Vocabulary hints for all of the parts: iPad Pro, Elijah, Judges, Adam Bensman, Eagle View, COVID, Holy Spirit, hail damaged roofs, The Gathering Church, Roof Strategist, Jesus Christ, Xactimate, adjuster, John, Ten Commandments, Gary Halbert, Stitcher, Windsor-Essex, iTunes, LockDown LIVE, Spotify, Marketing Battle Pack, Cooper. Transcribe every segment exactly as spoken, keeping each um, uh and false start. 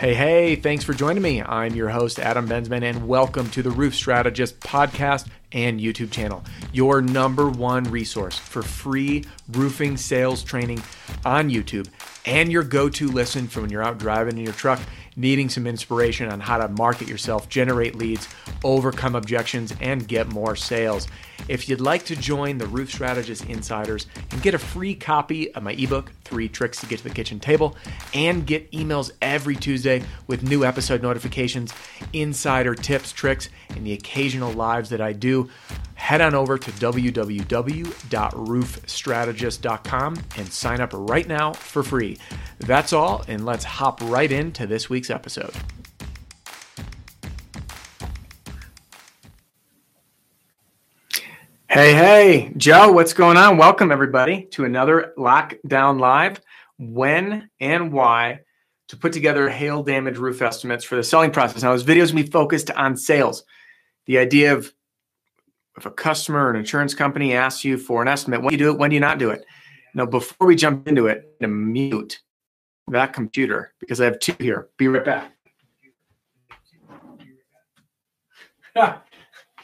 Hey, hey, thanks for joining me. I'm your host, Adam Bensman, and welcome to the Roof Strategist podcast and YouTube channel, your number one resource for free roofing sales training on YouTube and your go-to listen for when you're out driving in your truck, needing some inspiration on how to market yourself, generate leads, overcome objections, and get more sales. If you'd like to join the Roof Strategist Insiders and get a free copy of my ebook, Three Tricks to Get to the Kitchen Table, and get emails every Tuesday with new episode notifications, insider tips, tricks, and the occasional lives that I do, head on over to w w w dot roof strategist dot com and sign up right now for free. That's all, and let's hop right into this week's episode. Hey, hey, Joe, what's going on? Welcome, everybody, to another LockDown Live, when and why to put together hail damage roof estimates for the selling process. Now, this video is going to be focused on sales. The idea of if a customer or an insurance company asks you for an estimate, when do you do it, when do you not do it? Now, before we jump into it, I'm going to mute that computer because I have two here. Be right back. Ah.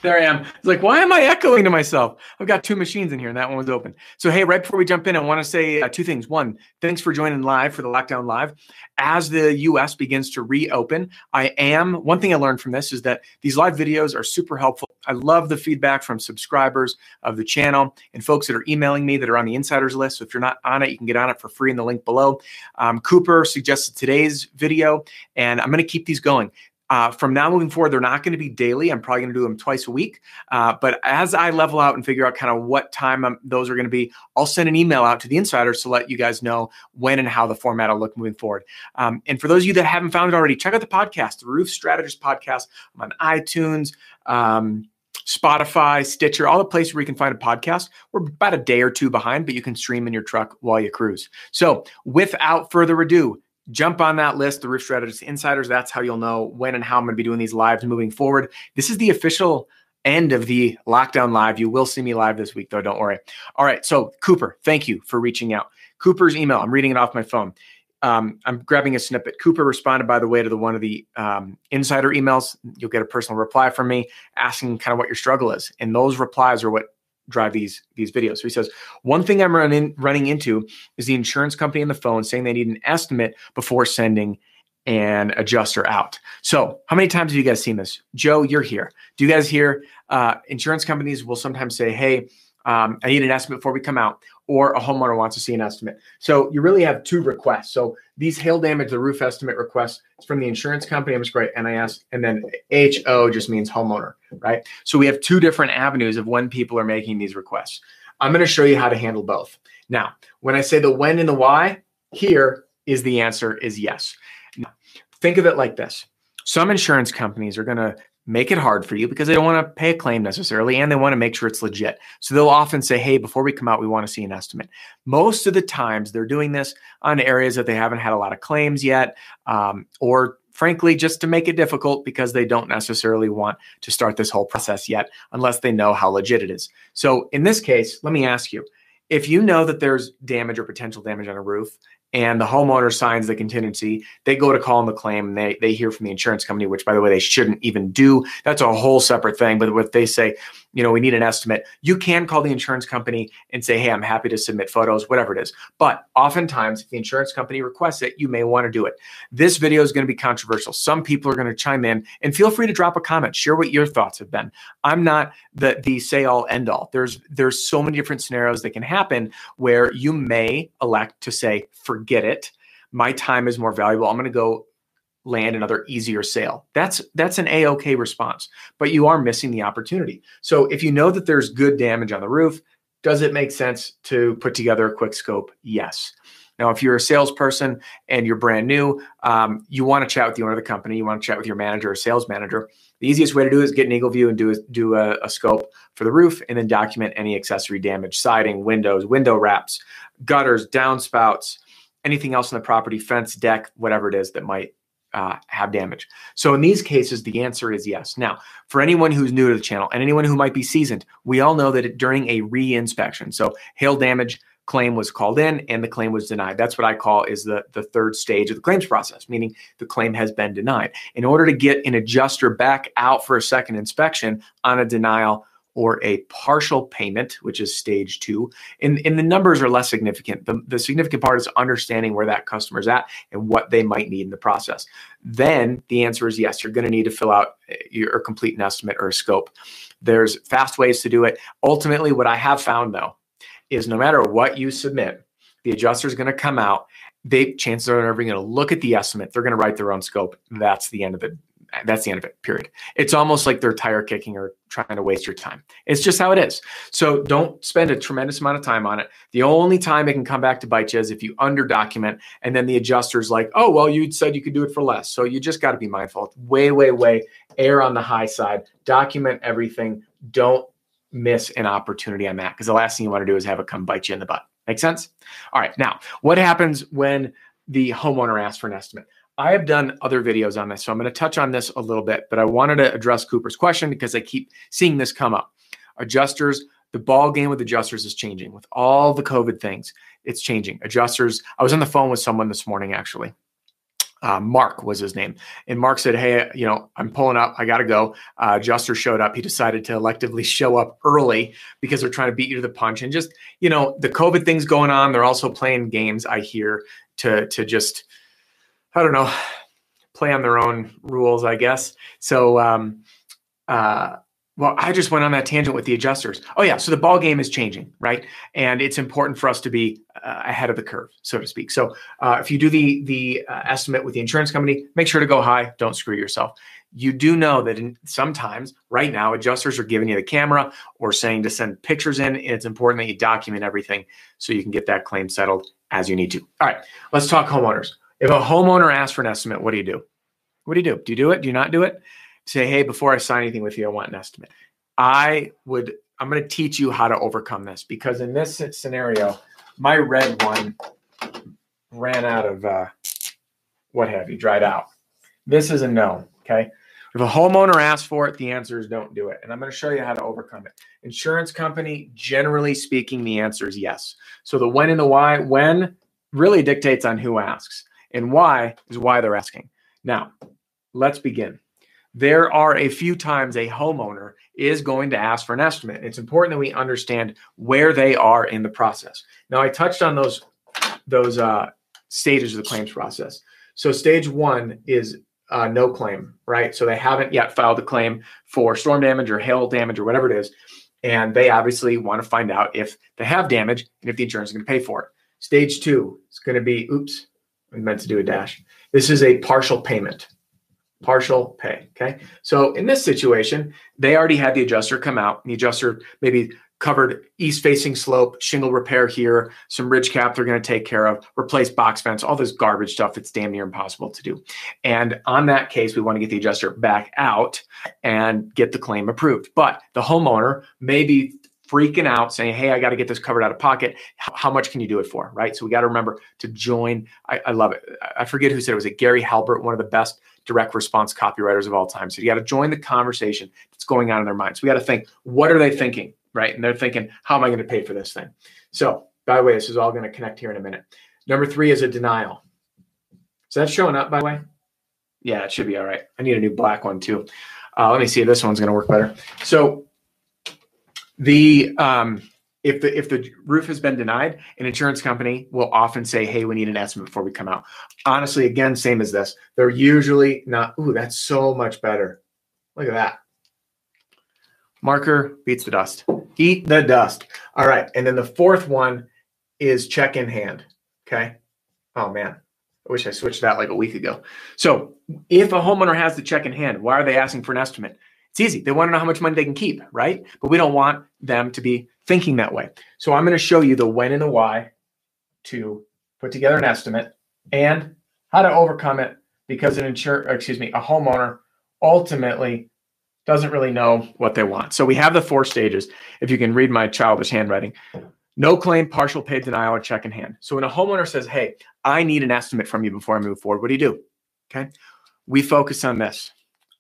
There I am. It's like, why am I echoing to myself? I've got two machines in here and that one was open. So, hey, right before we jump in, I want to say uh, two things. One, thanks for joining live for the LockDown Live. As the U S begins to reopen, I am, one thing I learned from this is that these live videos are super helpful. I love the feedback from subscribers of the channel and folks that are emailing me that are on the insiders list. So if you're not on it, you can get on it for free in the link below. Um, Cooper suggested today's video, and I'm going to keep these going. Uh, from now moving forward, they're not going to be daily. I'm probably going to do them twice a week. Uh, but as I level out and figure out kind of what time I'm, those are going to be, I'll send an email out to the insiders to let you guys know when and how the format will look moving forward. Um, and for those of you that haven't found it already, check out the podcast, the Roof Strategist podcast. I'm on iTunes, um, Spotify, Stitcher, all the places where you can find a podcast. We're about a day or two behind, but you can stream in your truck while you cruise. So without further ado, jump on that list, the Roof Strategist Insiders. That's how you'll know when and how I'm going to be doing these lives moving forward. This is the official end of the LockDown Live. You will see me live this week, though. Don't worry. All right. So, Cooper, thank you for reaching out. Cooper's email. I'm reading it off my phone. Um, I'm grabbing a snippet. Cooper responded, by the way, to the one of the um, insider emails. You'll get a personal reply from me asking kind of what your struggle is. And those replies are what drive these these videos. So he says, one thing I'm running running into is the insurance company on the phone saying they need an estimate before sending an adjuster out. So how many times have you guys seen this? Joe, you're here. Do you guys hear uh, insurance companies will sometimes say, hey, um, I need an estimate before we come out, or a homeowner wants to see an estimate. So you really have two requests. So these hail damage, the roof estimate requests, it's from the insurance company. I'm just great. N I S, and then H O just means homeowner, right? So we have two different avenues of when people are making these requests. I'm going to show you how to handle both. Now, when I say the when and the why, here is the answer is yes. Now, think of it like this. Some insurance companies are going to make it hard for you because they don't want to pay a claim necessarily, and they want to make sure it's legit. So they'll often say, hey, before we come out, we want to see an estimate. Most of the times they're doing this on areas that they haven't had a lot of claims yet, um, or frankly, just to make it difficult because they don't necessarily want to start this whole process yet unless they know how legit it is. So in this case, let me ask you, if you know that there's damage or potential damage on a roof, and the homeowner signs the contingency, they go to call in the claim, and they, they hear from the insurance company, which, by the way, they shouldn't even do. That's a whole separate thing. But if they say, you know, we need an estimate, you can call the insurance company and say, hey, I'm happy to submit photos, whatever it is. But oftentimes, if the insurance company requests it, you may want to do it. This video is going to be controversial. Some people are going to chime in, and feel free to drop a comment. Share what your thoughts have been. I'm not the, the say-all, end-all. There's, there's so many different scenarios that can happen where you may elect to say, for Forget it. My time is more valuable. I'm going to go land another easier sale. That's that's an A-okay response, but you are missing the opportunity. So if you know that there's good damage on the roof, does it make sense to put together a quick scope? Yes. Now, if you're a salesperson and you're brand new, um, you want to chat with the owner of the company. You want to chat with your manager or sales manager. The easiest way to do it is get an Eagle View and do a, do a, a scope for the roof, and then document any accessory damage, siding, windows, window wraps, gutters, downspouts, anything else in the property, fence, deck, whatever it is that might uh, have damage. So in these cases, the answer is yes. Now, for anyone who's new to the channel and anyone who might be seasoned, we all know that it, during a re-inspection, so hail damage, claim was called in and the claim was denied. That's what I call is the, the third stage of the claims process, meaning the claim has been denied. In order to get an adjuster back out for a second inspection on a denial or a partial payment, which is stage two, and, and the numbers are less significant. The, the significant part is understanding where that customer's at and what they might need in the process. Then the answer is yes, you're gonna need to fill out your, or complete an estimate or a scope. There's fast ways to do it. Ultimately, what I have found though, is no matter what you submit, the adjuster's gonna come out, they, chances are they're never gonna look at the estimate, they're gonna write their own scope, that's the end of it. That's the end of it, period. It's almost like they're tire kicking or trying to waste your time. It's just how it is. So don't spend a tremendous amount of time on it. The only time it can come back to bite you is if you underdocument and then the adjuster's like, oh, well, you said you could do it for less. So you just got to be mindful. Way, way, way, err on the high side. Document everything. Don't miss an opportunity on that because the last thing you want to do is have it come bite you in the butt. Make sense? All right. Now, what happens when the homeowner asks for an estimate? I have done other videos on this, so I'm going to touch on this a little bit, but I wanted to address Cooper's question because I keep seeing this come up. Adjusters, the ball game with adjusters is changing. With all the COVID things, it's changing. Adjusters, I was on the phone with someone this morning, actually. Uh, Mark was his name. And Mark said, hey, you know, I'm pulling up. I got to go. Uh, adjuster showed up. He decided to electively show up early because they're trying to beat you to the punch. And just, you know, the COVID thing's going on. They're also playing games, I hear, to, to just... I don't know, play on their own rules, I guess. So, um, uh, well, I just went on that tangent with the adjusters. Oh yeah, so the ball game is changing, right? And it's important for us to be uh, ahead of the curve, so to speak. So uh, if you do the, the uh, estimate with the insurance company, make sure to go high, don't screw yourself. You do know that in, sometimes right now adjusters are giving you the camera or saying to send pictures in, and it's important that you document everything so you can get that claim settled as you need to. All right, let's talk homeowners. If a homeowner asks for an estimate, what do you do? What do you do? Do you do it? Do you not do it? Say, hey, before I sign anything with you, I want an estimate. I would, I'm going to teach you how to overcome this because in this scenario, my red one ran out of uh, what have you, dried out. This is a no, okay? If a homeowner asks for it, the answer is don't do it. And I'm going to show you how to overcome it. Insurance company, generally speaking, the answer is yes. So the when and the why, when really dictates on who asks. And why is why they're asking. Now, let's begin. There are a few times a homeowner is going to ask for an estimate. It's important that we understand where they are in the process. Now, I touched on those, those uh, stages of the claims process. So stage one is uh, no claim, right? So they haven't yet filed a claim for storm damage or hail damage or whatever it is. And they obviously want to find out if they have damage and if the insurance is going to pay for it. Stage two is going to be, oops, we meant to do a dash. This is a partial payment, partial pay, okay? So in this situation, they already had the adjuster come out. And the adjuster maybe covered east-facing slope, shingle repair here, some ridge cap they're going to take care of, replace box fence, all this garbage stuff that's damn near impossible to do. And on that case, we want to get the adjuster back out and get the claim approved. But the homeowner may be freaking out saying, hey, I got to get this covered out of pocket. How much can you do it for? Right. So we got to remember to join. I, I love it. I forget who said it. Was it Gary Halbert, one of the best direct response copywriters of all time? So you got to join the conversation that's going on in their minds. We got to think, what are they thinking? Right. And they're thinking, how am I going to pay for this thing? So by the way, this is all going to connect here in a minute. Number three is a denial. Is that showing up, by the way? Yeah, it should be all right. I need a new black one too. Uh, let me see if this one's going to work better. So The um, if the if the roof has been denied, an insurance company will often say, "Hey, we need an estimate before we come out." Honestly, again, same as this. They're usually not. Ooh, that's so much better. Look at that. Marker beats the dust. Eat the dust. All right, and then the fourth one is check in hand. Okay. Oh man, I wish I switched that like a week ago. So if a homeowner has the check in hand, why are they asking for an estimate? It's easy. They want to know how much money they can keep, right? But we don't want them to be thinking that way. So I'm going to show you the when and the why to put together an estimate and how to overcome it because an insur- or excuse me, a homeowner ultimately doesn't really know what they want. So we have the four stages. If you can read my childish handwriting, no claim, partial paid denial, or check in hand. So when a homeowner says, hey, I need an estimate from you before I move forward, what do you do? Okay. We focus on this.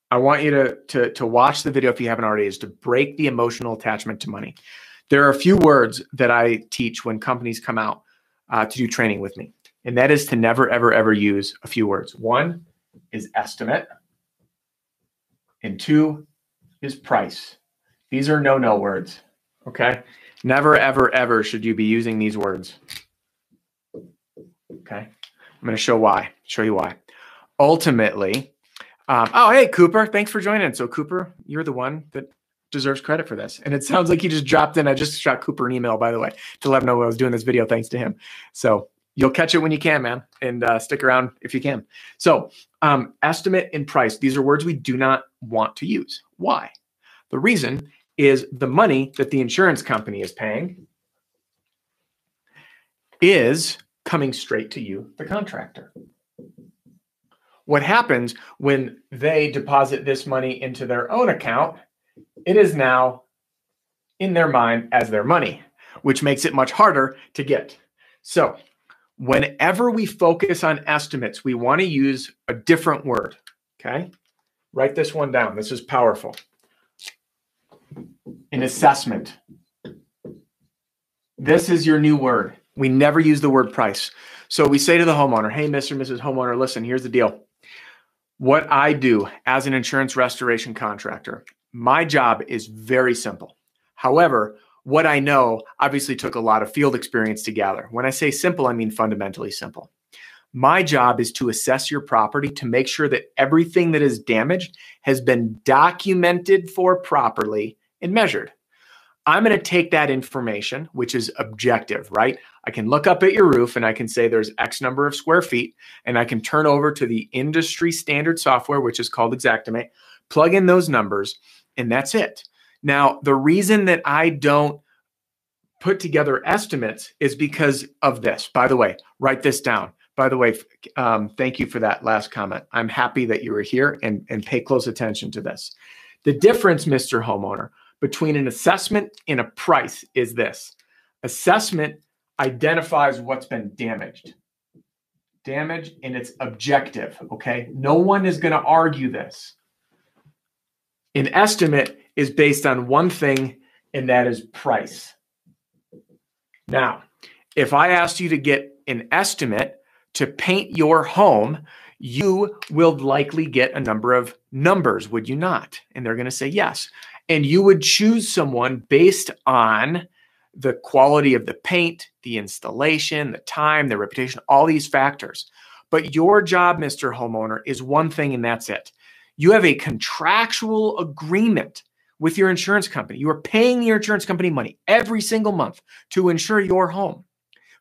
I want you to, to, to watch the video if you haven't already, is to break the emotional attachment to money. There are a few words that I teach when companies come out uh, to do training with me, and that is to never, ever, ever use a few words. One is estimate, and two is price. These are no-no words, okay? Never, ever, ever should you be using these words, okay? I'm going to show why, show you why. Ultimately, um, oh, hey, Cooper, thanks for joining. So Cooper, you're the one that deserves credit for this. And it sounds like he just dropped in. I just shot Cooper an email, by the way, to let him know I was doing this video, thanks to him. So you'll catch it when you can, man, and uh, stick around if you can. So um, estimate and price, these are words we do not want to use. Why? The reason is the money that the insurance company is paying is coming straight to you, the contractor. What happens when they deposit this money into their own account, it is now in their mind as their money, which makes it much harder to get. So whenever we focus on estimates, we want to use a different word, okay? Write this one down. This is powerful. An assessment. This is your new word. We never use the word price. So we say to the homeowner, hey, Mister and Missus Homeowner, listen, here's the deal. What I do as an insurance restoration contractor, my job is very simple. However, what I know obviously took a lot of field experience to gather. When I say simple, I mean fundamentally simple. My job is to assess your property to make sure that everything that is damaged has been documented for properly and measured. I'm going to take that information, which is objective, right? I can look up at your roof and I can say there's X number of square feet, and I can turn over to the industry standard software, which is called Xactimate, plug in those numbers, and that's it. Now, the reason that I don't put together estimates is because of this. By the way, write this down. By the way, um, thank you for that last comment. I'm happy that you were here, and, and pay close attention to this. The difference, Mister Homeowner, between an assessment and a price is this. Assessment identifies what's been damaged. Damage, and it's objective, okay? No one is going to argue this. An estimate is based on one thing, and that is price. Now, if I asked you to get an estimate to paint your home, you will likely get a number of numbers, would you not? And they're going to say yes. And you would choose someone based on the quality of the paint, the installation, the time, the reputation, all these factors. But your job, Mister Homeowner, is one thing, and that's it. You have a contractual agreement with your insurance company. You are paying your insurance company money every single month to insure your home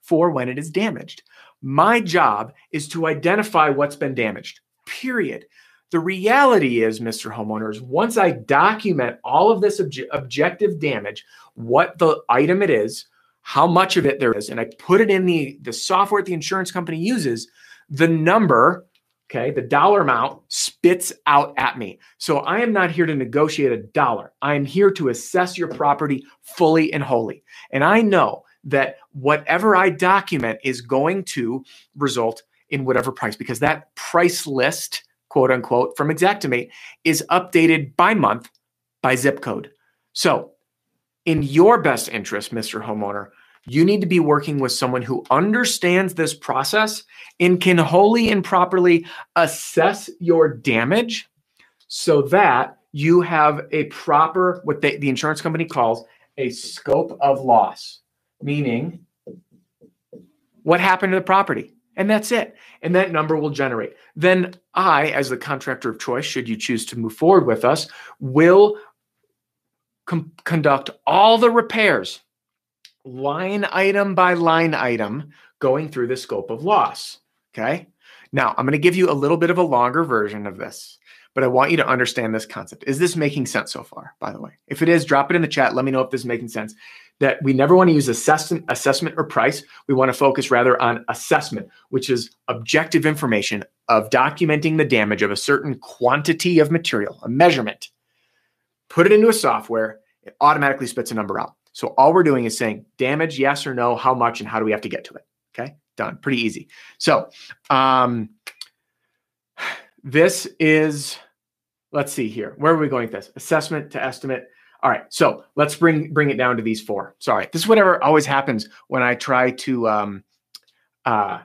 for when it is damaged. My job is to identify what's been damaged, period. The reality is, Mister Homeowners, once I document all of this obje- objective damage, what the item it is, how much of it there is, and I put it in the, the software the insurance company uses, the number, okay, the dollar amount spits out at me. So I am not here to negotiate a dollar. I am here to assess your property fully and wholly. And I know that whatever I document is going to result in whatever price, because that price list, quote unquote, from Xactimate is updated by month, by zip code. So in your best interest, Mister Homeowner, you need to be working with someone who understands this process and can wholly and properly assess your damage so that you have a proper, what they, the insurance company calls a scope of loss, meaning what happened to the property. And that's it. And that number will generate. Then I, as the contractor of choice, should you choose to move forward with us, will conduct all the repairs, line item by line item, going through the scope of loss. Okay. Now, I'm going to give you a little bit of a longer version of this, but I want you to understand this concept. Is this making sense so far, by the way? If it is, drop it in the chat. Let me know if this is making sense. That we never want to use assessment, assessment or price. We want to focus rather on assessment, which is objective information of documenting the damage of a certain quantity of material, a measurement. Put it into a software, it automatically spits a number out. So all we're doing is saying damage, yes or no, how much, and how do we have to get to it? Okay, done, pretty easy. So um, this is, let's see here. Where are we going with this? Assessment to estimate. All right, so let's bring bring it down to these four. Sorry, this is whatever always happens when I try to um, uh,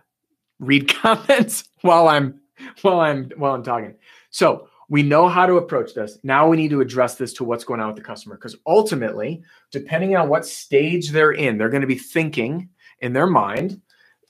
read comments while I'm while I'm while I'm talking. So we know how to approach this. Now we need to address this to what's going on with the customer, because ultimately, depending on what stage they're in, they're going to be thinking in their mind,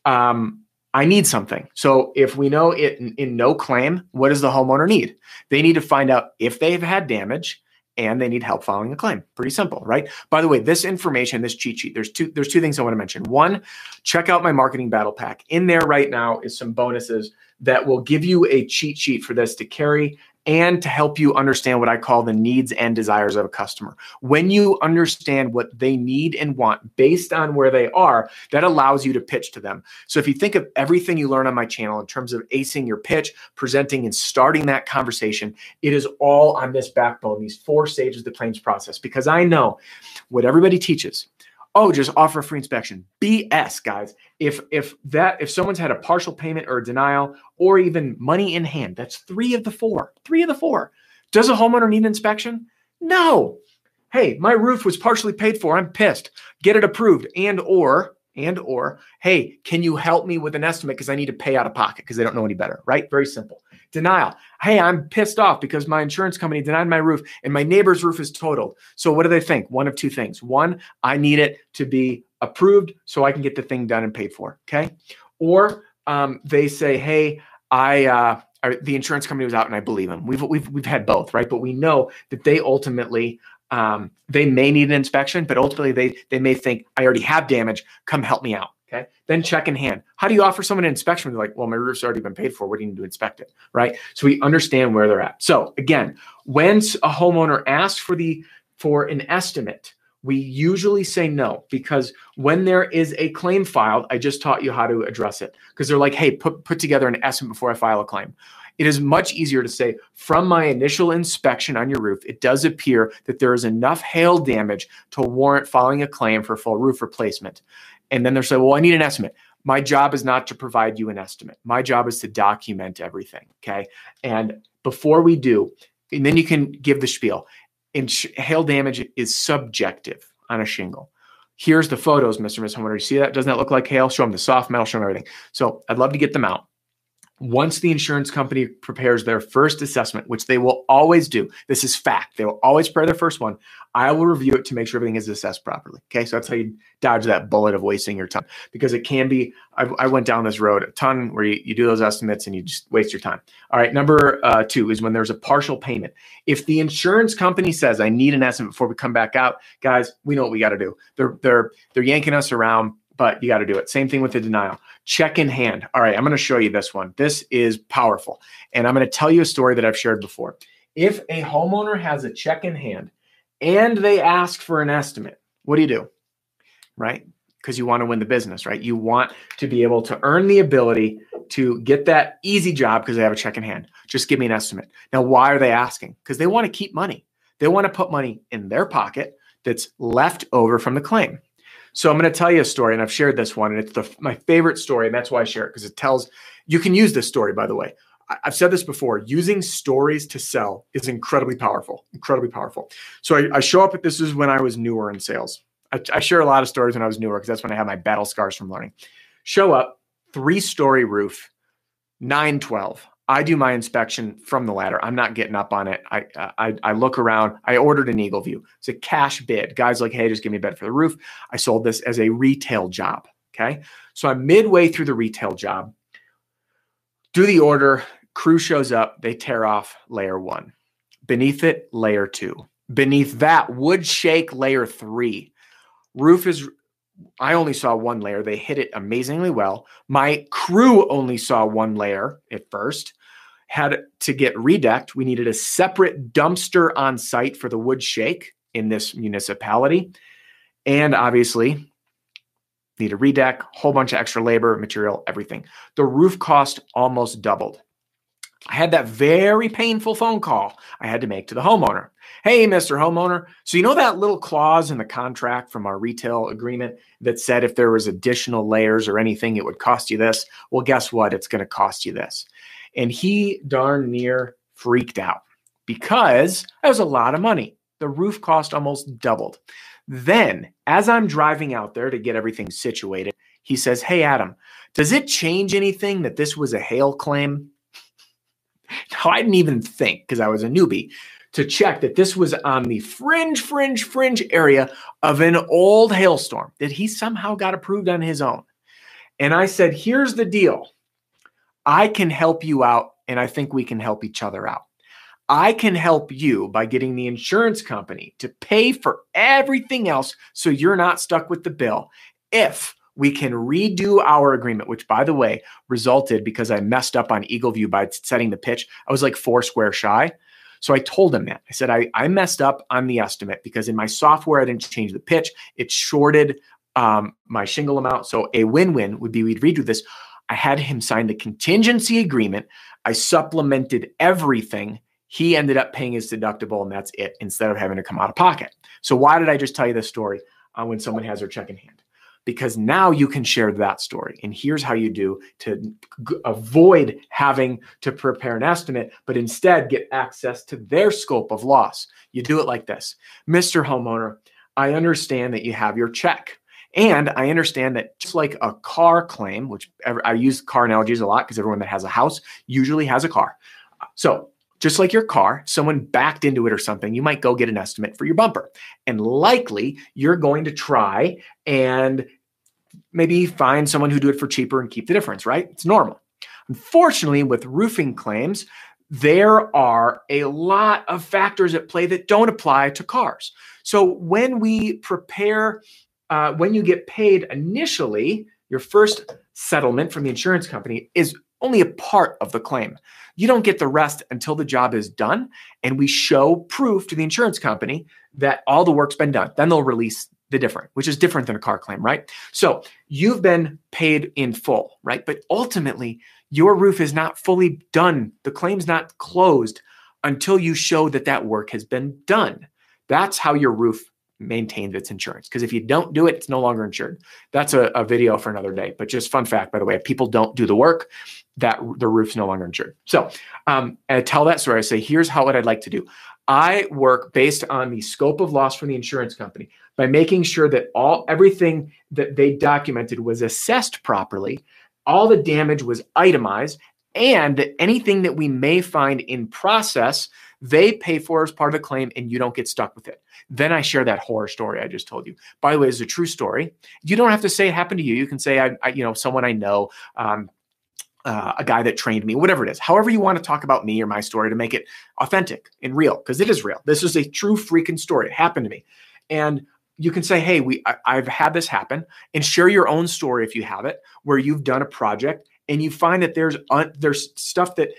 um, I need something. So if we know it in, in no claim, what does the homeowner need? They need to find out if they've had damage and they need help filing a claim. Pretty simple, right? By the way, this information, this cheat sheet, there's two, there's two things I want to mention. One, check out my Marketing Battle Pack. In there right now is some bonuses that will give you a cheat sheet for this to carry and to help you understand what I call the needs and desires of a customer. When you understand what they need and want based on where they are, that allows you to pitch to them. So if you think of everything you learn on my channel in terms of acing your pitch, presenting and starting that conversation, it is all on this backbone, these four stages of the claims process, because I know what everybody teaches. Oh, just offer a free inspection. B S, guys. If if that if someone's had a partial payment or a denial or even money in hand, that's three of the four. Three of the four. Does a homeowner need an inspection? No. Hey, my roof was partially paid for. I'm pissed. Get it approved. And or, and or, hey, can you help me with an estimate because I need to pay out of pocket because they don't know any better, right? Very simple. Denial. Hey, I'm pissed off because my insurance company denied my roof and my neighbor's roof is totaled. So what do they think? One of two things. One, I need it to be approved so I can get the thing done and paid for, okay? Or um, they say, hey, I uh, the insurance company was out and I believe them. We've, we've, we've had both, right? But we know that they ultimately, um, they may need an inspection, but ultimately they, they may think, I already have damage, come help me out. Okay. Then check in hand. How do you offer someone an inspection? They're like, well, my roof's already been paid for. What do you need to inspect it? Right. So we understand where they're at. So again, when a homeowner asks for the, for an estimate, we usually say no, because when there is a claim filed, I just taught you how to address it, because they're like, hey, put, put together an estimate before I file a claim. It is much easier to say, from my initial inspection on your roof, it does appear that there is enough hail damage to warrant filing a claim for full roof replacement. And then they're saying, well, I need an estimate. My job is not to provide you an estimate. My job is to document everything, okay? And before we do, and then you can give the spiel. And hail damage is subjective on a shingle. Here's the photos, Mister and Miz Homeowner. You see that? Doesn't that look like hail? Show them the soft metal, show them everything. So I'd love to get them out. Once the insurance company prepares their first assessment, which they will always do, this is fact, they will always prepare their first one, I will review it to make sure everything is assessed properly. Okay, so that's how you dodge that bullet of wasting your time, because it can be, I, I went down this road a ton where you, you do those estimates and you just waste your time. All right, number uh, two is when there's a partial payment. If the insurance company says, I need an estimate before we come back out, guys, we know what we got to do. They're, they're, they're yanking us around, but you got to do it. Same thing with the denial. Check in hand. All right, I'm going to show you this one. This is powerful. And I'm going to tell you a story that I've shared before. If a homeowner has a check in hand and they ask for an estimate, what do you do? Right? Because you want to win the business, right? You want to be able to earn the ability to get that easy job because they have a check in hand. Just give me an estimate. Now, why are they asking? Because they want to keep money. They want to put money in their pocket that's left over from the claim. So I'm going to tell you a story, and I've shared this one, and it's the, my favorite story, and that's why I share it, because it tells, you can use this story, by the way. I, I've said this before, using stories to sell is incredibly powerful, incredibly powerful. So I, I show up at, this is when I was newer in sales. I, I share a lot of stories when I was newer, because that's when I had my battle scars from learning. Show up, three-story roof, nine twelve. I do my inspection from the ladder. I'm not getting up on it. I, I I look around. I ordered an Eagle View. It's a cash bid. Guys like, hey, just give me a bid for the roof. I sold this as a retail job, okay? So I'm midway through the retail job. Do the order. Crew shows up. They tear off layer one. Beneath it, layer two. Beneath that, wood shake layer three. Roof is... I only saw one layer. They hit it amazingly well. My crew only saw one layer at first. Had to get redecked. We needed a separate dumpster on site for the wood shake in this municipality. And obviously, need a redeck, whole bunch of extra labor, material, everything. The roof cost almost doubled. I had that very painful phone call I had to make to the homeowner. Hey, Mister Homeowner, so you know that little clause in the contract from our retail agreement that said if there was additional layers or anything, it would cost you this? Well, guess what? It's going to cost you this. And he darn near freaked out because that was a lot of money. the roof cost almost doubled. Then, as I'm driving out there to get everything situated, he says, "Hey, Adam, does it change anything that this was a hail claim?" Now, I didn't even think, because I was a newbie, to check that this was on the fringe, fringe, fringe area of an old hailstorm that he somehow got approved on his own. And I said, here's the deal. I can help you out, and I think we can help each other out. I can help you by getting the insurance company to pay for everything else so you're not stuck with the bill if we can redo our agreement, which, by the way, resulted because I messed up on Eagle View by setting the pitch. I was like four square shy. So I told him that. I said, I, I messed up on the estimate because in my software, I didn't change the pitch. It shorted um, my shingle amount. So a win-win would be we'd redo this. I had him sign the contingency agreement. I supplemented everything. He ended up paying his deductible, and that's it, instead of having to come out of pocket. So why did I just tell you this story uh, when someone has their check in hand? Because now you can share that story. And here's how you do to avoid having to prepare an estimate, but instead get access to their scope of loss. You do it like this. Mister Homeowner, I understand that you have your check. And I understand that just like a car claim, which I use car analogies a lot because everyone that has a house usually has a car. So just like your car, someone backed into it or something, you might go get an estimate for your bumper. And likely you're going to try and maybe find someone who do it for cheaper and keep the difference, right? It's normal. Unfortunately, with roofing claims, there are a lot of factors at play that don't apply to cars. So when we prepare, uh, when you get paid initially, your first settlement from the insurance company is only a part of the claim. You don't get the rest until the job is done, and we show proof to the insurance company that all the work's been done. Then they'll release the difference, which is different than a car claim, right? So you've been paid in full, right? But ultimately, your roof is not fully done. The claim's not closed until you show that that work has been done. That's how your roof maintains its insurance. Because if you don't do it, it's no longer insured. That's a, a video for another day. But just fun fact, by the way, if people don't do the work, that the roof's no longer insured. So um, I tell that story. I say, here's how what I'd like to do. I work based on the scope of loss from the insurance company by making sure that all everything that they documented was assessed properly, all the damage was itemized, and that anything that we may find in process, they pay for as part of the claim and you don't get stuck with it. Then I share that horror story I just told you. By the way, it's a true story. You don't have to say it happened to you. You can say, I, I you know, someone I know, um, uh, a guy that trained me, whatever it is. However you want to talk about me or my story to make it authentic and real, because it is real. This is a true freaking story. It happened to me. And you can say, hey, we I, I've had this happen, and share your own story if you have it, where you've done a project and you find that there's uh, there's stuff that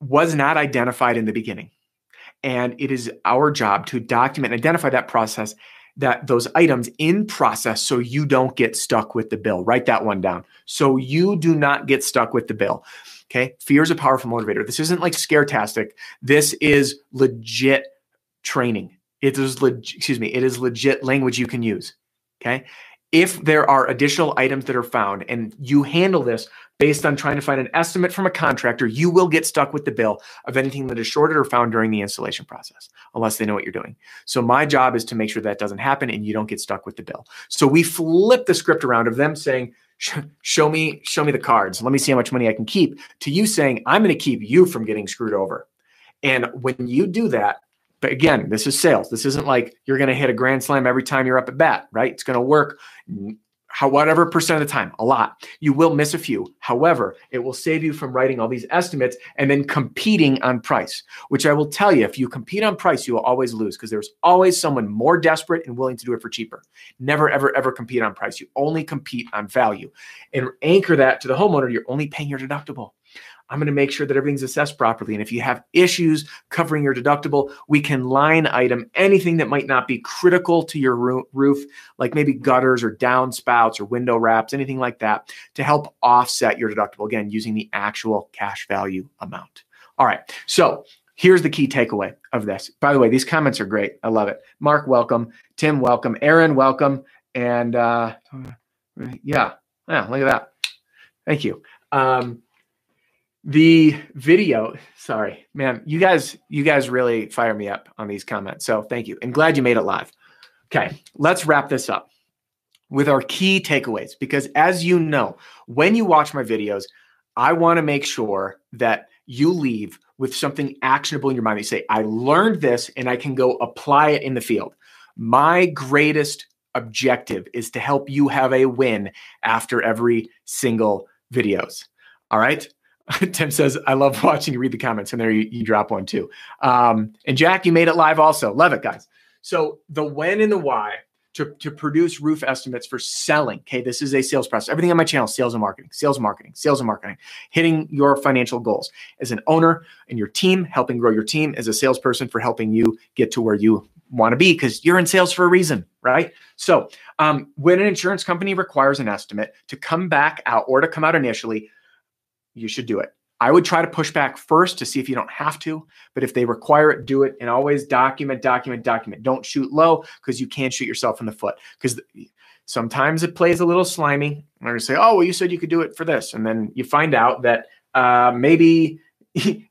was not identified in the beginning. And it is our job to document and identify that process, that those items in process, so you don't get stuck with the bill. Write that one down. So you do not get stuck with the bill. Okay. Fear is a powerful motivator. This isn't like Scaretastic. This is legit training. It is legit, excuse me. It is legit language you can use. Okay. If there are additional items that are found and you handle this based on trying to find an estimate from a contractor, you will get stuck with the bill of anything that is shorted or found during the installation process, unless they know what you're doing. So my job is to make sure that doesn't happen and you don't get stuck with the bill. So we flip the script around of them saying, show me, show me the cards. Let me see how much money I can keep, to you saying, I'm going to keep you from getting screwed over. And when you do that, but again, this is sales. This isn't like you're going to hit a grand slam every time you're up at bat, right? It's going to work. How, whatever percent of the time, a lot. You will miss a few. However, it will save you from writing all these estimates and then competing on price, which I will tell you, if you compete on price, you will always lose, because there's always someone more desperate and willing to do it for cheaper. Never, ever, ever compete on price. You only compete on value. And anchor that to the homeowner, you're only paying your deductible. I'm going to make sure that everything's assessed properly. And if you have issues covering your deductible, we can line item anything that might not be critical to your roof, like maybe gutters or downspouts or window wraps, anything like that, to help offset your deductible, again, using the actual cash value amount. All right. So here's the key takeaway of this. By the way, these comments are great. I love it. Mark, welcome. Tim, welcome. Aaron, welcome. And uh, yeah, yeah, look at that. Thank you. Um, The video, sorry, man, you guys, you guys really fire me up on these comments. So thank you. And glad you made it live. Okay, let's wrap this up with our key takeaways, because as you know, when you watch my videos, I want to make sure that you leave with something actionable in your mind. You say, I learned this and I can go apply it in the field. My greatest objective is to help you have a win after every single videos. All right. Tim says, I love watching you read the comments. And there you, you drop one too. Um, and Jack, you made it live also. Love it, guys. So the when and the why to, to produce roof estimates for selling. Okay, this is a sales process. Everything on my channel, sales and marketing, sales and marketing, sales and marketing, hitting your financial goals as an owner and your team, helping grow your team as a salesperson for helping you get to where you want to be because you're in sales for a reason, right? So um, when an insurance company requires an estimate to come back out or to come out initially, you should do it. I would try to push back first to see if you don't have to, but if they require it, do it. And always document, document, document. Don't shoot low because you can shoot yourself in the foot because sometimes it plays a little slimy. They're going to say, oh, well, you said you could do it for this. And then you find out that uh, maybe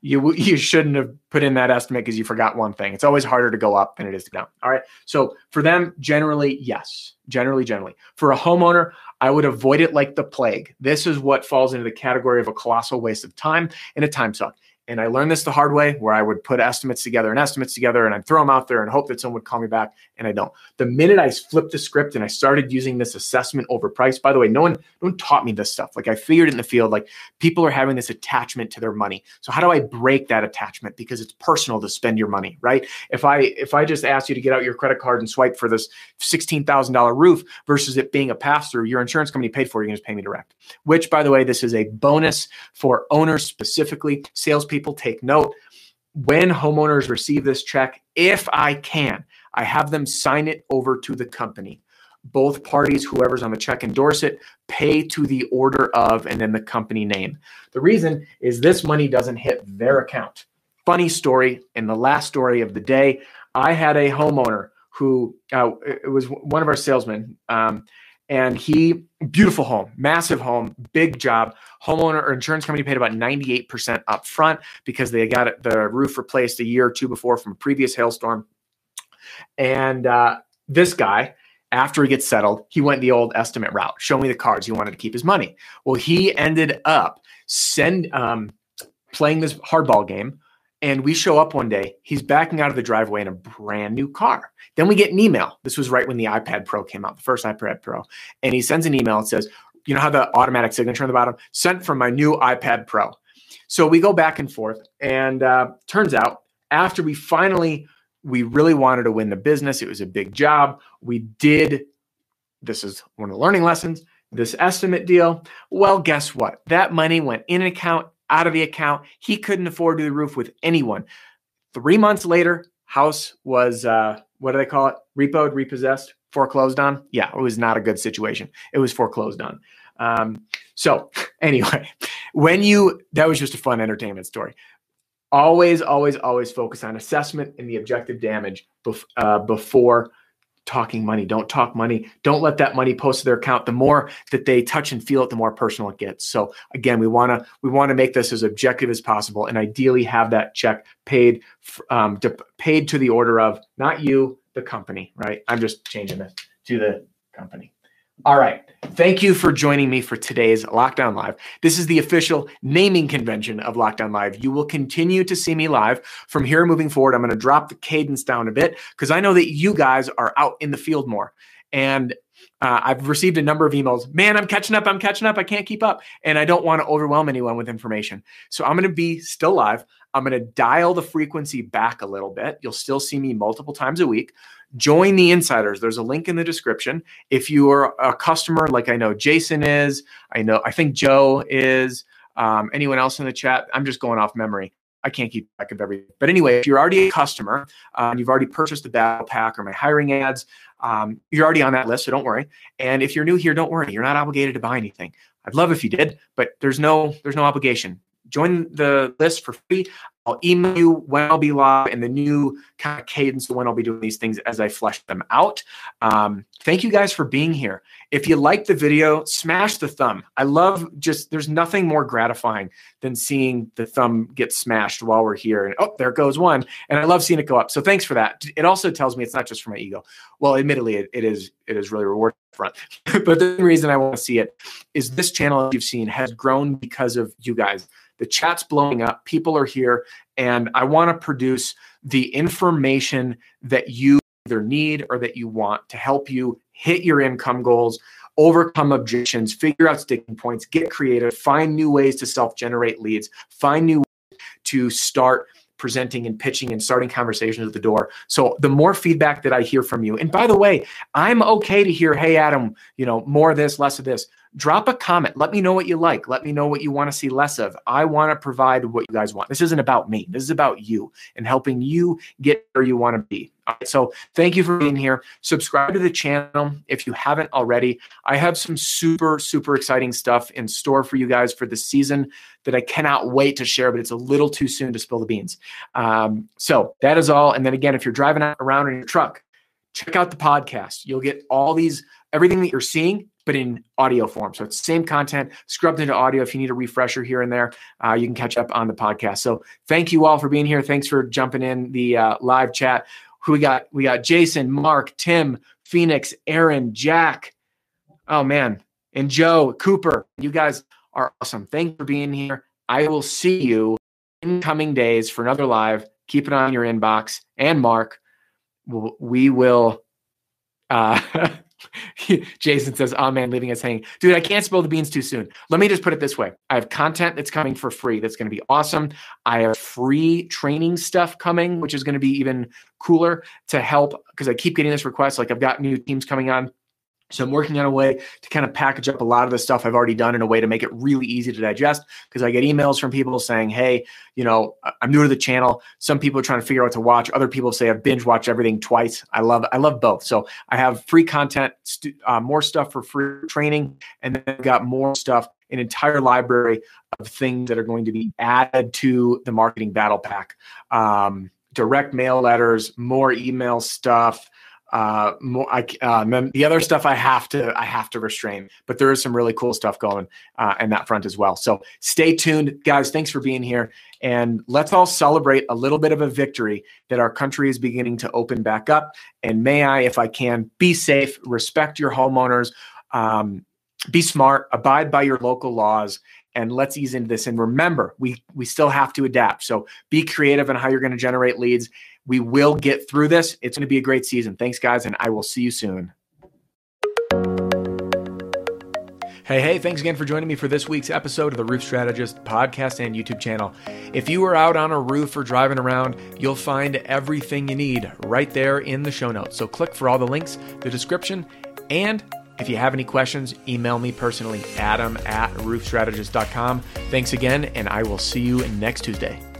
you you shouldn't have put in that estimate because you forgot one thing. It's always harder to go up than it is to down. All right. So for them, generally, yes, generally, generally. For a homeowner, I would avoid it like the plague. This is what falls into the category of a colossal waste of time and a time suck. And I learned this the hard way where I would put estimates together and estimates together and I'd throw them out there and hope that someone would call me back, and I don't. The minute I flipped the script and I started using this assessment over price, by the way, no one, no one taught me this stuff. Like I figured it in the field, like people are having this attachment to their money. So how do I break that attachment? Because it's personal to spend your money, right? If I if I just ask you to get out your credit card and swipe for this sixteen thousand dollar roof versus it being a pass-through, your insurance company paid for it, you can just pay me direct. Which, by the way, this is a bonus for owners specifically, salespeople. People take note when homeowners receive this check. If I can, I have them sign it over to the company. Both parties, whoever's on the check, endorse it, pay to the order of, and then the company name. The reason is this money doesn't hit their account. Funny story. In the last story of the day, I had a homeowner who uh, it was one of our salesmen. Um, And he, beautiful home, massive home, big job. Homeowner or insurance company paid about ninety-eight percent up front because they got it, the roof replaced a year or two before from a previous hailstorm. And uh, this guy, after he gets settled, he went the old estimate route. Show me the cards. He wanted to keep his money. Well, he ended up send um, playing this hardball game. And we show up one day, he's backing out of the driveway in a brand new car. Then we get an email. This was right when the iPad Pro came out, the first iPad Pro. And he sends an email and says, you know how the automatic signature on the bottom? Sent from my new iPad Pro. So we go back and forth. And uh, turns out after we finally, we really wanted to win the business. It was a big job. We did, this is one of the learning lessons, this estimate deal. Well, guess what? That money went in an account, out of the account. He couldn't afford to do the roof with anyone. Three months later, house was, uh, what do they call it? Repoed, repossessed, foreclosed on. Yeah, it was not a good situation. It was foreclosed on. Um, so anyway, when you, that was just a fun entertainment story. Always, always, always focus on assessment and the objective damage bef uh, before talking money. Don't talk money. Don't let that money post to their account. The more that they touch and feel it, the more personal it gets. So again, we want to, we want to make this as objective as possible and ideally have that check paid, um, to, paid to the order of, not you, the company, right? I'm just changing this to the company. All right. Thank you for joining me for today's LockDown Live. This is the official naming convention of LockDown Live. You will continue to see me live from here moving forward. I'm going to drop the cadence down a bit because I know that you guys are out in the field more. And uh, I've received a number of emails, man, I'm catching up. I'm catching up. I can't keep up. And I don't want to overwhelm anyone with information. So I'm going to be still live. I'm going to dial the frequency back a little bit. You'll still see me multiple times a week. Join the insiders. There's a link in the description. If you are a customer, like I know Jason is, I know, I think Joe is, um, anyone else in the chat, I'm just going off memory. I can't keep track of everything. But anyway, if you're already a customer uh, and you've already purchased the battle pack or my hiring ads, um, you're already on that list, so don't worry. And if you're new here, don't worry. You're not obligated to buy anything. I'd love if you did, but there's no, there's no obligation. join the list for free. I'll email you when I'll be live and the new kind of cadence of when I'll be doing these things as I flesh them out. Um, thank you guys for being here. If you liked the video, smash the thumb. I love just, there's nothing more gratifying than seeing the thumb get smashed while we're here. And oh, there goes one. And I love seeing it go up. So thanks for that. It also tells me it's not just for my ego. Well, admittedly, it, it is it is really rewarding front. But the reason I want to see it is this channel you've seen has grown because of you guys. The chat's blowing up. People are here. And I want to produce the information that you either need or that you want to help you hit your income goals, overcome objections, figure out sticking points, get creative, find new ways to self-generate leads, find new ways to start presenting and pitching and starting conversations at the door. So the more feedback that I hear from you, and by the way, I'm okay to hear, hey, Adam, you know, more of this, less of this. Drop a comment. Let me know what you like. Let me know what you want to see less of. I want to provide what you guys want. This isn't about me. This is about you and helping you get where you want to be. All right, so thank you for being here. Subscribe to the channel if you haven't already. I have some super, super exciting stuff in store for you guys for this season that I cannot wait to share, but it's a little too soon to spill the beans. Um, so that is all. And then again, if you're driving around in your truck, check out the podcast. You'll get all these, everything that you're seeing, but in audio form. So it's the same content, scrubbed into audio. If you need a refresher here and there, uh, you can catch up on the podcast. So thank you all for being here. Thanks for jumping in the uh, live chat. Who we got? We got Jason, Mark, Tim, Phoenix, Aaron, Jack. Oh, man. And Joe, Cooper. You guys are awesome. Thanks for being here. I will see you in coming days for another live. Keep it on your inbox. And Mark, we will... Uh, Jason says, oh man, leaving us hanging. Dude, I can't spill the beans too soon. Let me just put it this way. I have content that's coming for free. That's going to be awesome. I have free training stuff coming, which is going to be even cooler to help because I keep getting this request. Like I've got new teams coming on. So I'm working on a way to kind of package up a lot of the stuff I've already done in a way to make it really easy to digest because I get emails from people saying, hey, you know, I'm new to the channel. Some people are trying to figure out what to watch. Other people say I've binge watched everything twice. I love I love both. So I have free content, uh, more stuff for free training, and then I've got more stuff, an entire library of things that are going to be added to the Marketing Battle Pack. Um, direct mail letters, more email stuff. Uh, more, I, um, the other stuff I have to, I have to restrain, but there is some really cool stuff going, uh, in that front as well. So stay tuned, guys. Thanks for being here and let's all celebrate a little bit of a victory that our country is beginning to open back up. And may I, if I can, be safe, respect your homeowners, um, be smart, abide by your local laws, and let's ease into this. And remember, we, we still have to adapt. So be creative in how you're going to generate leads. We will get through this. It's going to be a great season. Thanks, guys, and I will see you soon. Hey, hey, thanks again for joining me for this week's episode of the Roof Strategist podcast and YouTube channel. If you are out on a roof or driving around, you'll find everything you need right there in the show notes. So click for all the links, the description, and if you have any questions, email me personally, adam at roof strategist dot com. Thanks again, and I will see you next Tuesday.